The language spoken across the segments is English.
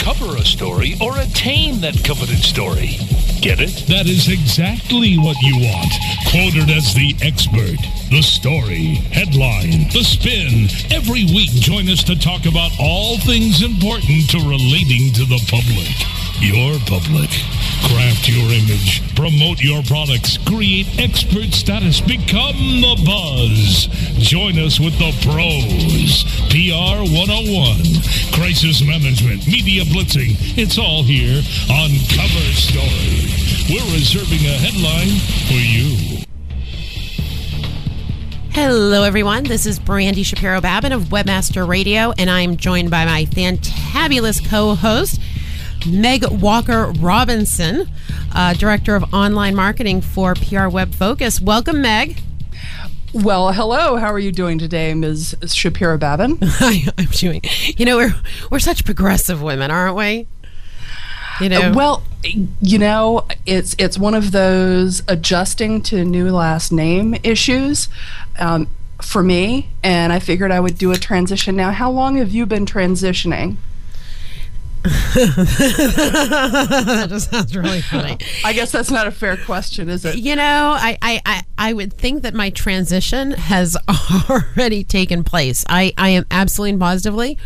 Cover a story or attain that coveted story. Get it? That is exactly what you want. Quoted as the expert. The story, headline, the spin. Every week, join us to talk about all things important to relating to the public. Your public. Craft your image. Promote your products. Create expert status. Become the buzz. Join us with the pros. PR 101. Crisis management. Media blitzing. It's all here on Cover Story. We're reserving a headline for you. Hello, everyone. This is Brandi Shapiro-Babin of Webmaster Radio, and I'm joined by my fantabulous co-host, Meg Walker Robinson, Director of Online Marketing for PR Web Focus. Welcome, Meg. Well, hello. How are you doing today, Ms. Shapiro-Babin? I'm doing. You know, we're such progressive women, aren't we? You know. Well, you know, it's one of those adjusting to new last name issues. For me, and I figured I would do a transition. Now, how long have you been transitioning? That just sounds really funny. I guess that's not a fair question, is it? You know, I would think that my transition has already taken place. I am absolutely and positively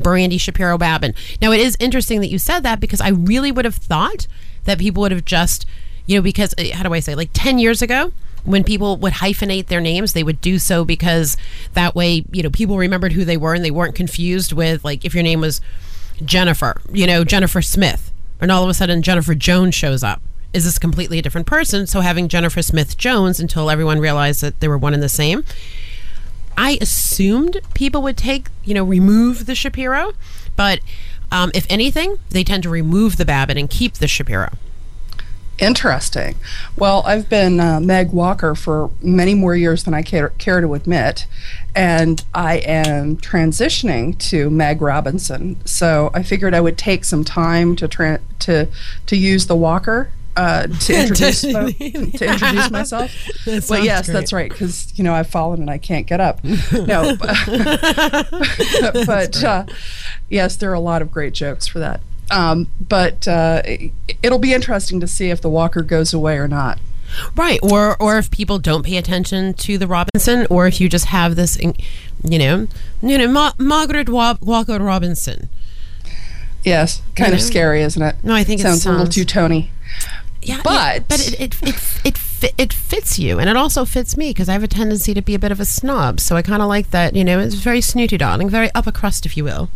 Brandi Shapiro-Babin. Now, it is interesting that you said that, because I really would have thought that people would have just, you know, because, how do I say, like 10 years ago, when people would hyphenate their names, they would do so because that way, you know, people remembered who they were and they weren't confused with, like, if your name was Jennifer, you know, Jennifer Smith, and all of a sudden Jennifer Jones shows up. Is this completely a different person? So having Jennifer Smith Jones until everyone realized that they were one and the same. I assumed people would take, you know, remove the Shapiro, but if anything, they tend to remove the Babin and keep the Shapiro. Interesting. Well, I've been Meg Walker for many more years than I care to admit, and I am transitioning to Meg Robinson. So I figured I would take some time to use the Walker to introduce myself. Well, yes, great. That's right, because, you know, I've fallen and I can't get up. No, but yes, there are a lot of great jokes for that. But it'll be interesting to see if the Walker goes away or not. Right, or if people don't pay attention to the Robinson, or if you just have this, you know, Margaret Walker Robinson. Yes, kind of scary, isn't it? No, I think it sounds a little too Tony. Yeah, but it fits you, and it also fits me, because I have a tendency to be a bit of a snob, so I kind of like that. You know, it's very snooty, darling, very upper crust, if you will.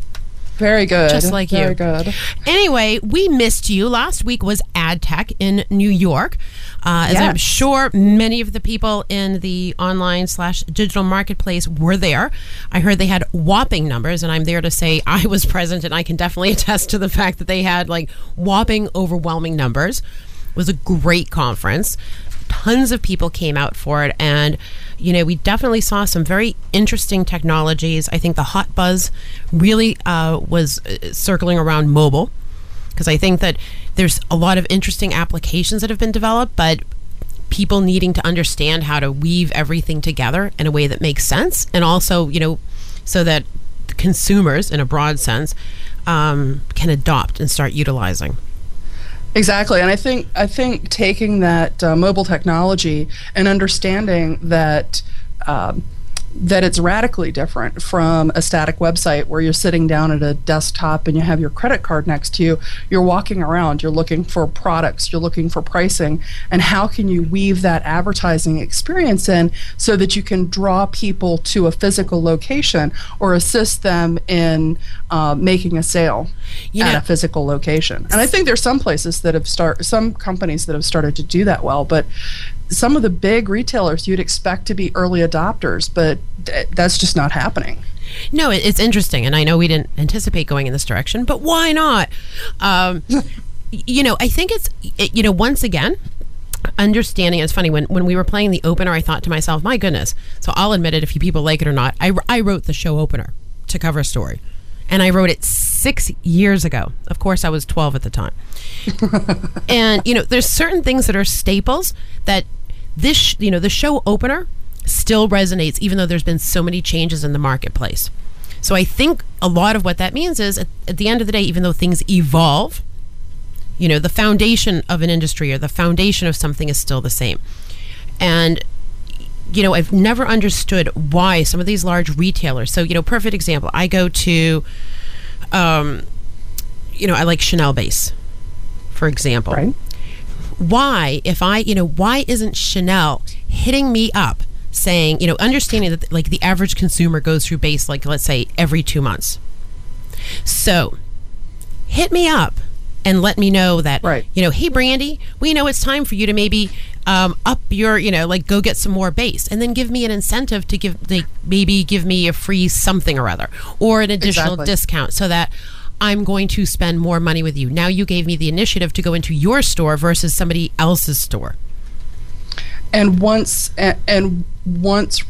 Very good. Just like you. Very good. Anyway, we missed you. Last week was AdTech in New York. Yes. As I'm sure many of the people in the online/digital marketplace were there. I heard they had whopping numbers, and I'm there to say I was present, and I can definitely attest to the fact that they had, like, whopping, overwhelming numbers. It was a great conference. Tons of people came out for it, and, you know, we definitely saw some very interesting technologies. I think the hot buzz really was circling around mobile, because I think that there's a lot of interesting applications that have been developed, but people needing to understand how to weave everything together in a way that makes sense, and also, you know, so that consumers, in a broad sense, can adopt and start utilizing. Exactly, and I think taking that mobile technology and understanding that that it's radically different from a static website where you're sitting down at a desktop and you have your credit card next to you, you're walking around, you're looking for products, you're looking for pricing, and how can you weave that advertising experience in so that you can draw people to a physical location or assist them in making a sale at a physical location. And I think there's some places that have some companies that have started to do that well, but some of the big retailers you'd expect to be early adopters, but that's just not happening. No, it's interesting, and I know we didn't anticipate going in this direction, but why not? You know, I think it's, once again, understanding. It's funny, when we were playing the opener, I thought to myself, my goodness. So I'll admit it, if you people like it or not, I wrote the show opener to cover a story. And I wrote it 6 years ago. Of course, I was 12 at the time. And, you know, there's certain things that are staples that this, you know, the show opener still resonates, even though there's been so many changes in the marketplace. So I think a lot of what that means is at the end of the day, even though things evolve, you know, the foundation of an industry or the foundation of something is still the same. And, you know, I've never understood why some of these large retailers. So, you know, perfect example. I go to, you know, I like Chanel base, for example. Right. Why, if I, you know, why isn't Chanel hitting me up saying, you know, understanding that like the average consumer goes through base, like let's say every 2 months. So hit me up and let me know that, right, you know, hey Brandi, we know it's time for you to maybe up your, you know, like go get some more base, and then give me an incentive to give, like maybe give me a free something or other or an additional discount so that I'm going to spend more money with you. Now you gave me the initiative to go into your store versus somebody else's store. And once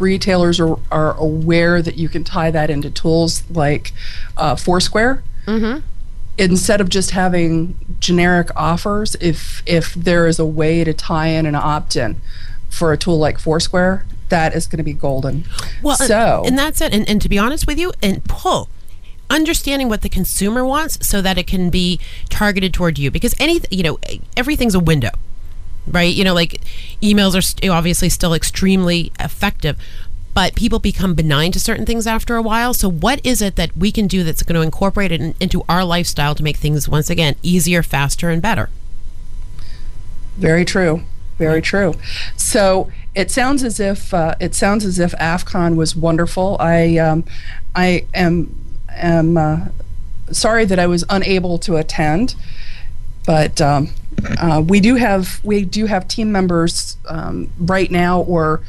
retailers are aware that you can tie that into tools like Foursquare, mm-hmm, instead of just having generic offers, if there is a way to tie in an opt-in for a tool like Foursquare, that is going to be golden. Well, so and that's it. And to be honest with you, and pull, understanding what the consumer wants so that it can be targeted toward you, because everything's a window. Right, you know, like emails are obviously still extremely effective, but people become benign to certain things after a while. So what is it that we can do that's going to incorporate it into our lifestyle to make things, once again, easier, faster, and better? Very true. Very true. So it sounds as if Affcon was wonderful. I am sorry that I was unable to attend, but. We do have team members right now or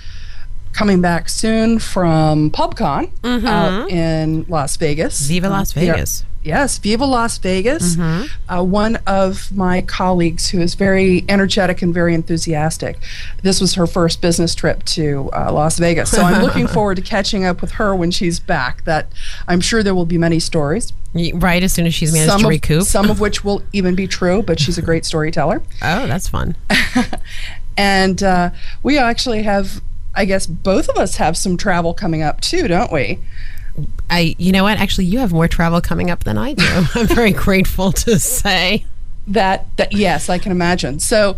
coming back soon from PubCon, mm-hmm, out in Las Vegas. Viva Las Vegas. Yes, Viva Las Vegas. Mm-hmm. One of my colleagues who is very energetic and very enthusiastic. This was her first business trip to Las Vegas. So I'm looking forward to catching up with her when she's back. That I'm sure there will be many stories. Right, as soon as she's managed to recoup. Some of which will even be true, but she's a great storyteller. Oh, that's fun. And we actually have, I guess both of us have some travel coming up too, don't we? You know what? Actually, you have more travel coming up than I do. I'm very grateful to say that. Yes, I can imagine. So,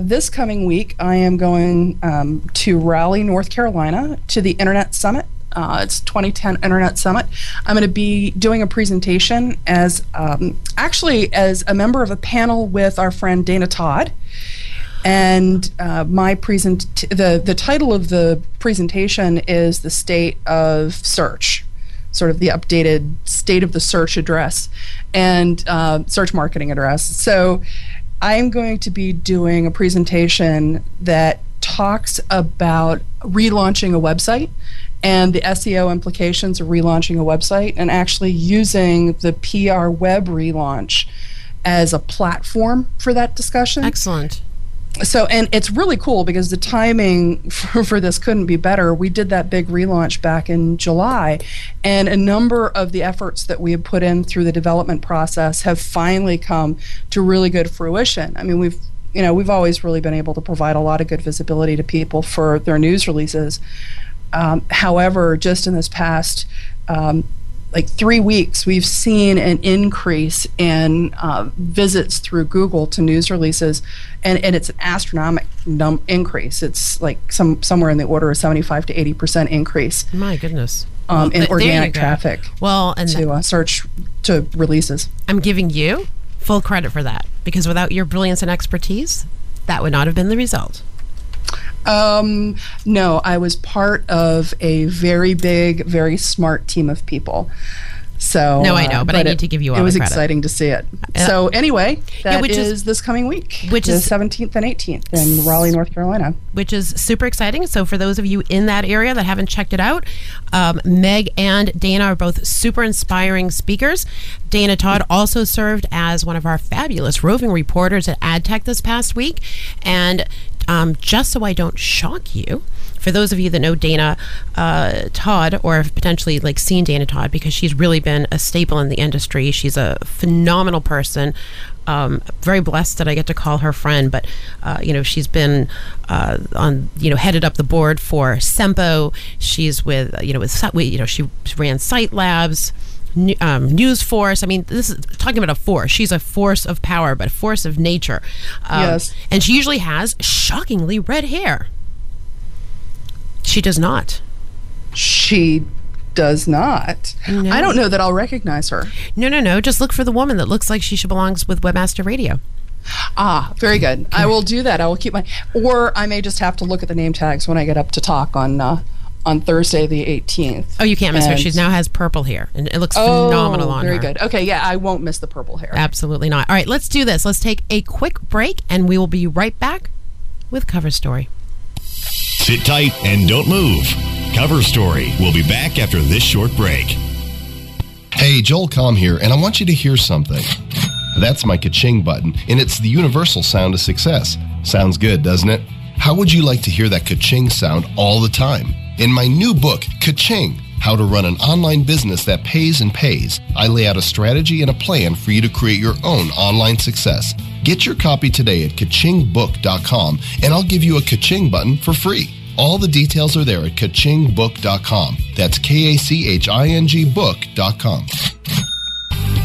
this coming week, I am going to Raleigh, North Carolina, to the Internet Summit. It's 2010 Internet Summit. I'm going to be doing a presentation as a member of a panel with our friend Dana Todd. And the title of the presentation is The State of Search, sort of the updated state of the search address and search marketing address. So I'm going to be doing a presentation that talks about relaunching a website and the SEO implications of relaunching a website, and actually using the PR Web relaunch as a platform for that discussion. Excellent. So, and it's really cool because the timing for this couldn't be better. We did that big relaunch back in July, and a number of the efforts that we have put in through the development process have finally come to really good fruition. I mean, we've always really been able to provide a lot of good visibility to people for their news releases. However, just in this past 3 weeks, we've seen an increase in visits through Google to news releases, and it's an astronomical increase. It's like somewhere in the order of 75 to 80% increase. My goodness. In organic traffic. Well, and to search to releases. I'm giving you full credit for that, because without your brilliance and expertise, that would not have been the result. No, I was part of a very big, very smart team of people. So no, I know, but I need to give you all the credit. It was exciting to see it. So anyway, that is this coming week, which is the 17th and 18th in Raleigh, North Carolina. Which is super exciting. So for those of you in that area that haven't checked it out, Meg and Dana are both super inspiring speakers. Dana Todd also served as one of our fabulous roving reporters at AdTech this past week. And just so I don't shock you. For those of you that know Dana Todd, or have potentially like seen Dana Todd, because she's really been a staple in the industry. She's a phenomenal person. Very blessed that I get to call her friend, but she's been headed up the board for Sempo. She's she ran Site Labs, News Force. I mean, this is talking about a force. She's a force of power, but a force of nature. Yes. And she usually has shockingly red hair. She does not. She does not. No. I don't know that I'll recognize her. No. Just look for the woman that looks like she belongs with Webmaster Radio. Ah, very good. I will do that. I will keep my... Or I may just have to look at the name tags when I get up to talk on Thursday the 18th. Oh, you can't miss her. She now has purple hair, and it looks phenomenal on her. Very good. Okay, yeah, I won't miss the purple hair. Absolutely not. All right, let's do this. Let's take a quick break, and we will be right back with Cover Story. Sit tight and don't move. Cover Story will be back after this short break. Hey, Joel Comm here, and I want you to hear something. That's my Kaching button, and it's the universal sound of success. Sounds good, doesn't it? How would you like to hear that Kaching sound all the time? In my new book, Kaching, How to Run an Online Business That Pays and Pays, I lay out a strategy and a plan for you to create your own online success. Get your copy today at kachingbook.com, and I'll give you a Kaching button for free. All the details are there at kachingbook.com. That's KACHING book.com.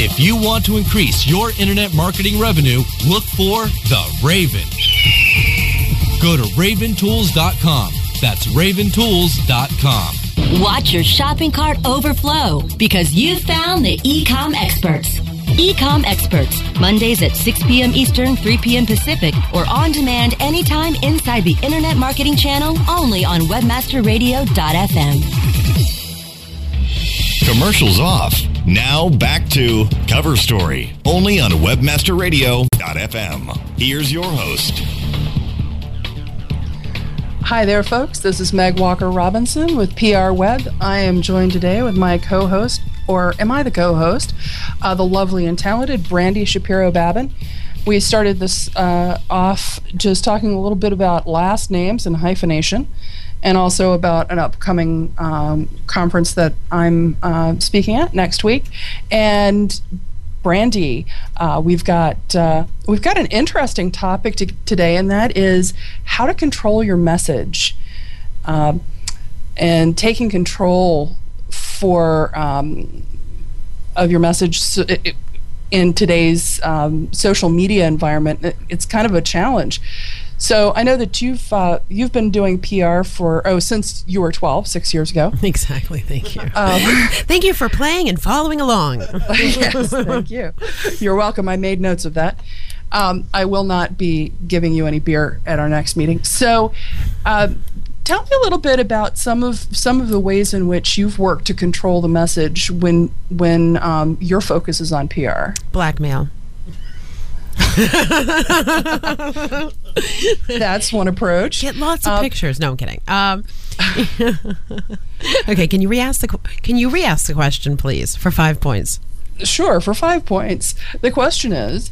If you want to increase your internet marketing revenue, look for The Raven. Go to RavenTools.com. That's RavenTools.com. Watch your shopping cart overflow because you've found the e-com experts. E-com experts, Mondays at 6 p.m. Eastern, 3 p.m. Pacific, or on demand anytime inside the Internet Marketing Channel, only on WebmasterRadio.fm. Commercials off. Now back to Cover Story, only on WebmasterRadio.fm. Here's your host. Hi there, folks. This is Meg Walker Robinson with PR Web. I am joined today with my co-host, or am I the co-host, the lovely and talented Brandi Shapiro-Babin. We started this off just talking a little bit about last names and hyphenation, and also about an upcoming conference that I'm speaking at next week. And Brandi, we've got an interesting topic today, and that is how to control your message and taking control for of your message. So in today's social media environment, it's kind of a challenge. So I know that you've been doing PR for since you were 12, 6 years ago. Exactly. Thank you. Thank you for playing and following along. Yes, thank you. You're welcome. I made notes of that. I will not be giving you any beer at our next meeting. So, tell me a little bit about some of the ways in which you've worked to control the message when your focus is on PR. Blackmail. That's one approach. Get lots of pictures. No, I'm kidding. Okay, can you re-ask the question, please, for 5 points? Sure, for 5 points. The question is,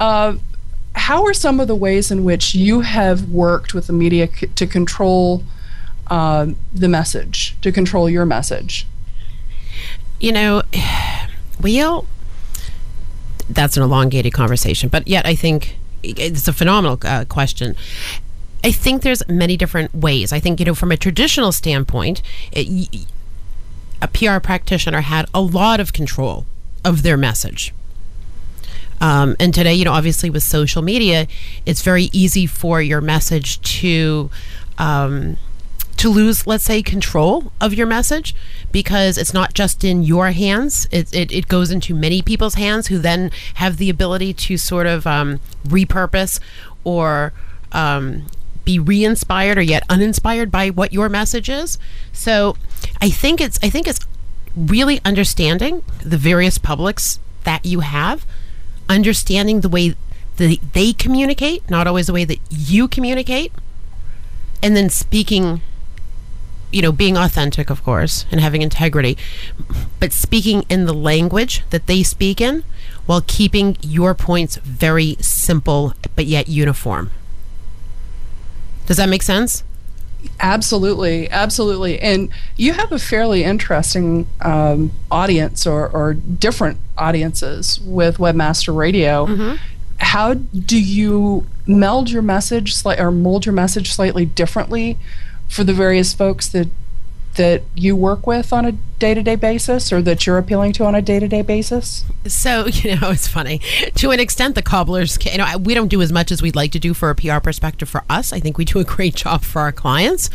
how are some of the ways in which you have worked with the media to control the message, to control your message? That's an elongated conversation, but yet I think it's a phenomenal question. I think there's many different ways. I think, you know, from a traditional standpoint, a PR practitioner had a lot of control of their message. And today, you know, obviously with social media, it's very easy for your message to lose, let's say, control of your message, because it's not just in your hands. It goes into many people's hands, who then have the ability to sort of repurpose or be re-inspired or yet uninspired by what your message is. So I think it's really understanding the various publics that you have, understanding the way that they communicate, not always the way that you communicate, and then speaking, you know, being authentic, of course, and having integrity, but speaking in the language that they speak in, while keeping your points very simple but yet uniform. Does that make sense? Absolutely, absolutely. And you have a fairly interesting audience, or different audiences with Webmaster Radio. Mm-hmm. How do you meld your message or mold your message slightly differently for the various folks that you work with on a day-to-day basis, or that you're appealing to on a day-to-day basis? So, you know, it's funny. To an extent, the cobblers, you know, we don't do as much as we'd like to do for a PR perspective for us. I think we do a great job for our clients.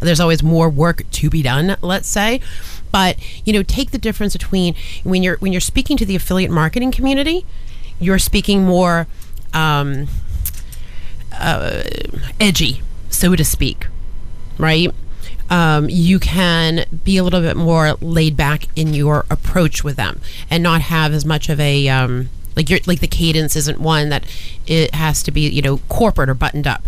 There's always more work to be done, let's say. But, you know, take the difference between when you're speaking to the affiliate marketing community, you're speaking more edgy, so to speak, right? You can be a little bit more laid back in your approach with them, and not have as much of a like the cadence isn't one that it has to be, you know, corporate or buttoned up.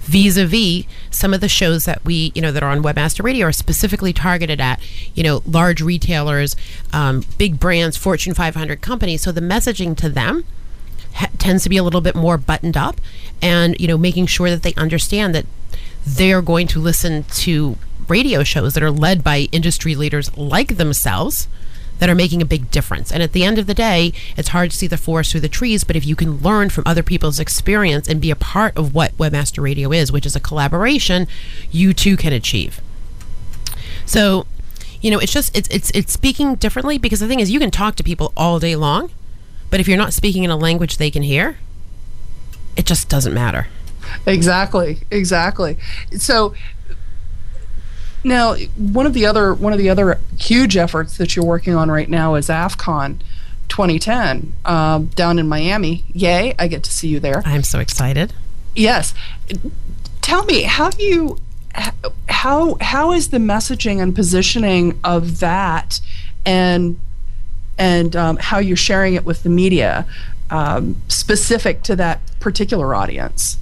Vis-a-vis some of the shows that we, you know, that are on Webmaster Radio are specifically targeted at, you know, large retailers, big brands, Fortune 500 companies. So the messaging to them tends to be a little bit more buttoned up, and, you know, making sure that they understand that they are going to listen to radio shows that are led by industry leaders like themselves that are making a big difference. And at the end of the day, it's hard to see the forest through the trees, but if you can learn from other people's experience and be a part of what Webmaster Radio is, which is a collaboration, you too can achieve. So, you know, it's just, it's speaking differently, because the thing is, you can talk to people all day long, but if you're not speaking in a language they can hear, it just doesn't matter. Exactly. So now, one of the other huge efforts that you're working on right now is Affcon 2010 down in Miami. Yay! I get to see you there. I'm so excited. Yes. Tell me, how is the messaging and positioning of that, and how you're sharing it with the media, specific to that particular audience?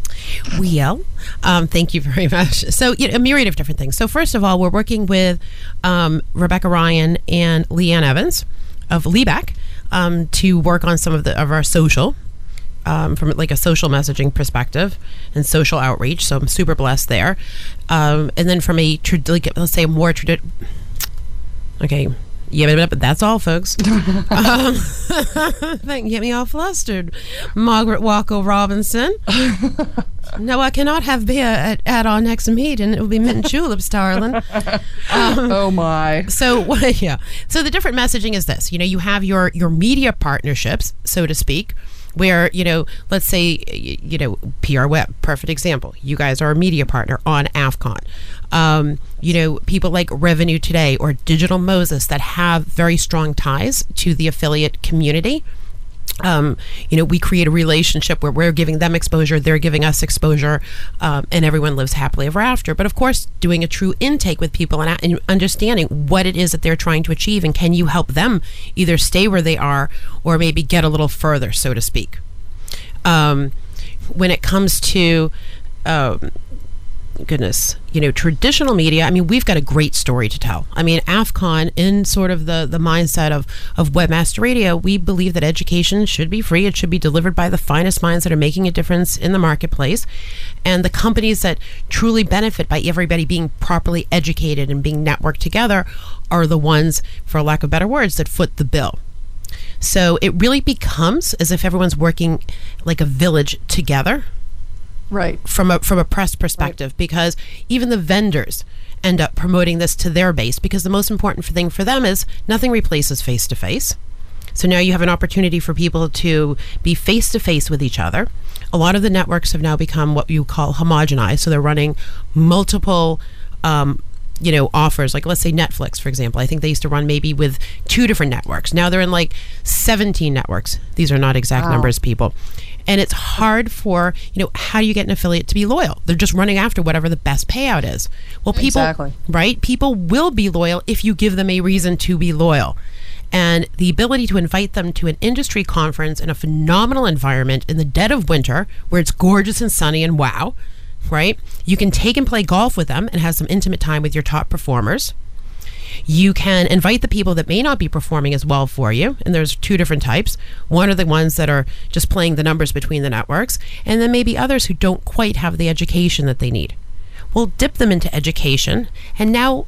Well, thank you very much. So, you know, a myriad of different things. So first of all, we're working with Rebecca Ryan and Leanne Evans of Leback to work on some of our social, from like a social messaging perspective and social outreach. So I'm super blessed there. And then from a, but that's all, folks. That can get me all flustered. Margaret Walker Robinson. No, I cannot have beer at our next meeting. It will be mint and tulips, darling. Oh my! So yeah. So the different messaging is this. You know, you have your media partnerships, so to speak, where, you know, let's say, you know, PR Web, perfect example. You guys are a media partner on Affcon. You know, people like Revenue Today or Digital Moses that have very strong ties to the affiliate community. You know, we create a relationship where we're giving them exposure, they're giving us exposure, and everyone lives happily ever after. But of course, doing a true intake with people and understanding what it is that they're trying to achieve, and can you help them either stay where they are or maybe get a little further, so to speak. When it comes to... goodness, you know, traditional media, I mean, we've got a great story to tell. I mean, Affcon, in sort of the mindset of Webmaster Radio, we believe that education should be free. It should be delivered by the finest minds that are making a difference in the marketplace. And the companies that truly benefit by everybody being properly educated and being networked together are the ones, for lack of better words, that foot the bill. So it really becomes as if everyone's working like a village together right? From a press perspective, right. Because even the vendors end up promoting this to their base, because the most important thing for them is nothing replaces face-to-face. So now you have an opportunity for people to be face-to-face with each other. A lot of the networks have now become what you call homogenized. So they're running multiple, offers. Like, let's say Netflix, for example. I think they used to run maybe with 2 different networks. Now they're in like 17 networks. These are not exact numbers, people. And it's hard for, how do you get an affiliate to be loyal? They're just running after whatever the best payout is. Well, people, exactly. Right? People will be loyal if you give them a reason to be loyal. And the ability to invite them to an industry conference in a phenomenal environment in the dead of winter, where it's gorgeous and sunny and wow, right? You can take and play golf with them and have some intimate time with your top performers. You can invite the people that may not be performing as well for you. And there's 2 different types. One are the ones that are just playing the numbers between the networks. And then maybe others who don't quite have the education that they need. We'll dip them into education. And now,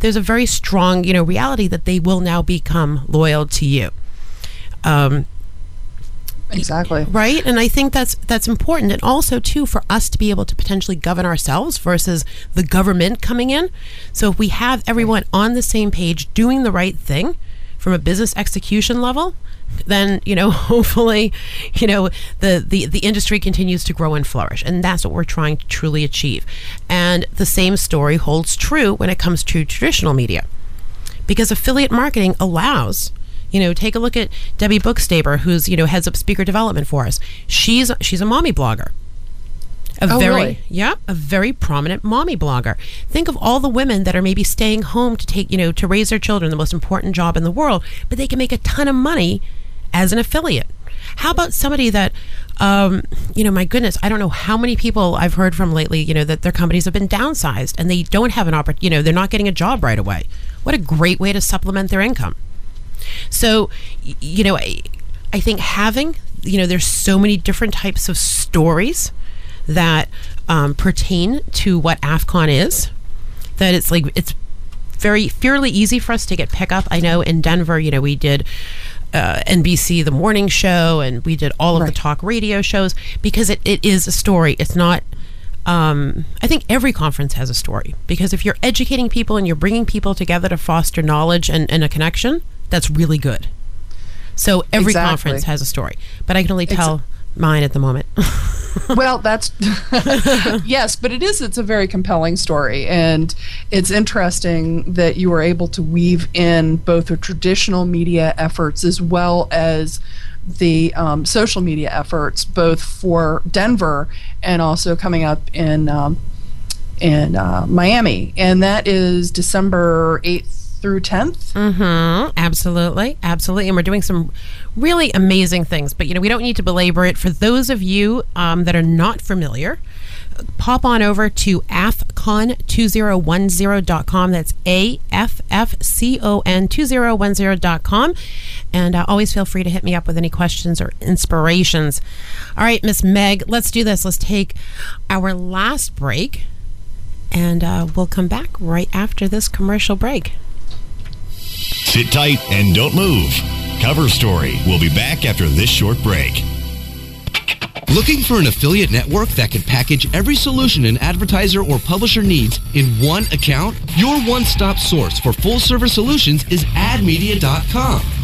there's a very strong, reality that they will now become loyal to you. Exactly. Right? And I think that's important. And also, too, for us to be able to potentially govern ourselves versus the government coming in. So if we have everyone on the same page doing the right thing from a business execution level, then, hopefully, the industry continues to grow and flourish. And that's what we're trying to truly achieve. And the same story holds true when it comes to traditional media. Because affiliate marketing allows... take a look at Debbie Bookstaber, who's, heads up speaker development for us. She's a mommy blogger. A very prominent mommy blogger. Think of all the women that are maybe staying home to take, to raise their children, the most important job in the world, but they can make a ton of money as an affiliate. How about somebody that, my goodness, I don't know how many people I've heard from lately, that their companies have been downsized and they don't have an opportunity, they're not getting a job right away. What a great way to supplement their income. So, I think having, there's so many different types of stories that pertain to what Affcon is, that it's like, it's very fairly easy for us to get pick up. I know in Denver, we did NBC, the morning show, and we did all of the talk radio shows, because it is a story. It's not, I think every conference has a story, because if you're educating people and you're bringing people together to foster knowledge and a connection, that's really good. So every conference has a story, but I can only tell mine at the moment. Well, that's yes, but it's a very compelling story, and it's interesting that you were able to weave in both the traditional media efforts as well as the social media efforts, both for Denver and also coming up in Miami, and that is December 8th through 10th. Mm-hmm. Absolutely. And we're doing some really amazing things. But, we don't need to belabor it. For those of you that are not familiar, pop on over to Affcon2010.com. That's AFFCON2010.com. And always feel free to hit me up with any questions or inspirations. All right, Miss Meg, let's do this. Let's take our last break. And we'll come back right after this commercial break. Sit tight and don't move. Cover Story will be back after this short break. Looking for an affiliate network that can package every solution an advertiser or publisher needs in one account? Your one-stop source for full-service solutions is AdMedia.com.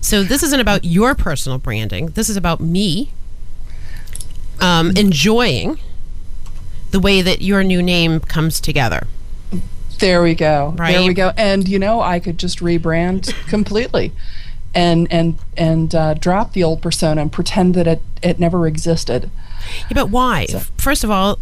So this isn't about your personal branding. This is about me enjoying the way that your new name comes together. There we go. Right? There we go. And, I could just rebrand completely. And drop the old persona and pretend that it never existed. Yeah, but why? So. First of all,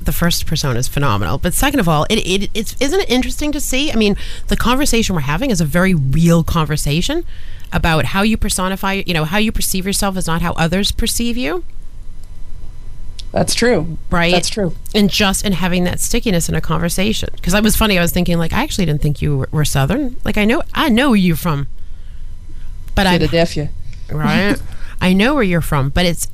the first persona is phenomenal. But second of all, it's isn't it interesting to see? I mean, the conversation we're having is a very real conversation about how you personify. How you perceive yourself is not how others perceive you. That's true. Right? That's true. And having that stickiness in a conversation, because that was funny. I was thinking, I actually didn't think you were Southern. I know you from. But right? I know where you're from, but it's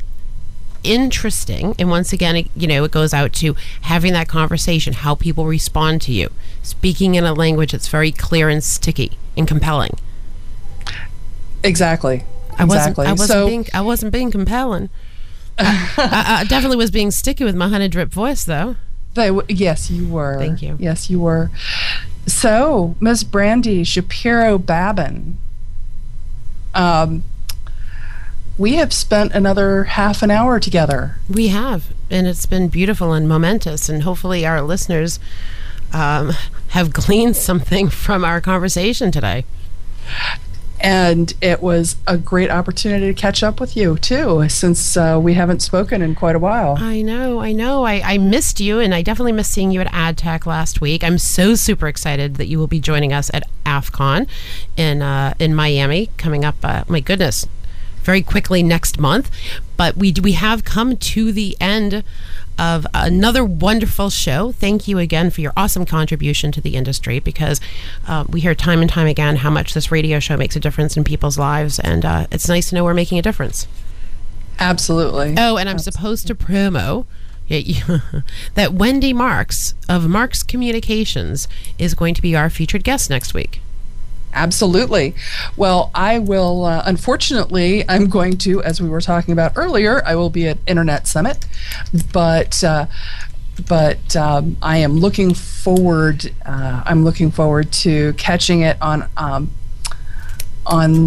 interesting. And once again, it goes out to having that conversation, how people respond to you, speaking in a language that's very clear and sticky and compelling. Exactly. I wasn't being compelling. I definitely was being sticky with my honey drip voice, though. Yes, you were. Thank you. Yes, you were. So, Ms. Brandi Shapiro-Babin. we have spent another half an hour together. We have, and it's been beautiful and momentous, and hopefully our listeners have gleaned something from our conversation today. And it was a great opportunity to catch up with you, too, since we haven't spoken in quite a while. I know. I missed you, and I definitely missed seeing you at AdTech last week. I'm so super excited that you will be joining us at Affcon in Miami coming up, my goodness, very quickly next month. But we have come to the end of another wonderful show. Thank you again for your awesome contribution to the industry, because we hear time and time again how much this radio show makes a difference in people's lives, and it's nice to know we're making a difference. Absolutely. Oh, and I'm supposed to promo that Wendy Marks of Marks Communications is going to be our featured guest next week. Absolutely. Well, I will, unfortunately, I'm going to, as we were talking about earlier, I will be at Internet Summit, but I am looking forward, to catching it on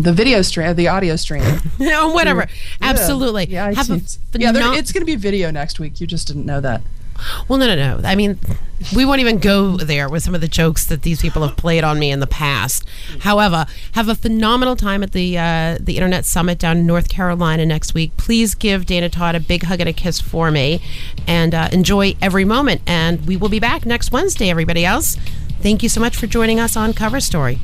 the video stream, the audio stream. No, whatever. Yeah. Absolutely. Yeah, it's going to be video next week. You just didn't know that. Well, no. I mean, we won't even go there with some of the jokes that these people have played on me in the past. However, have a phenomenal time at the Internet Summit down in North Carolina next week. Please give Dana Todd a big hug and a kiss for me, and enjoy every moment. And we will be back next Wednesday, everybody else. Thank you so much for joining us on Cover Story.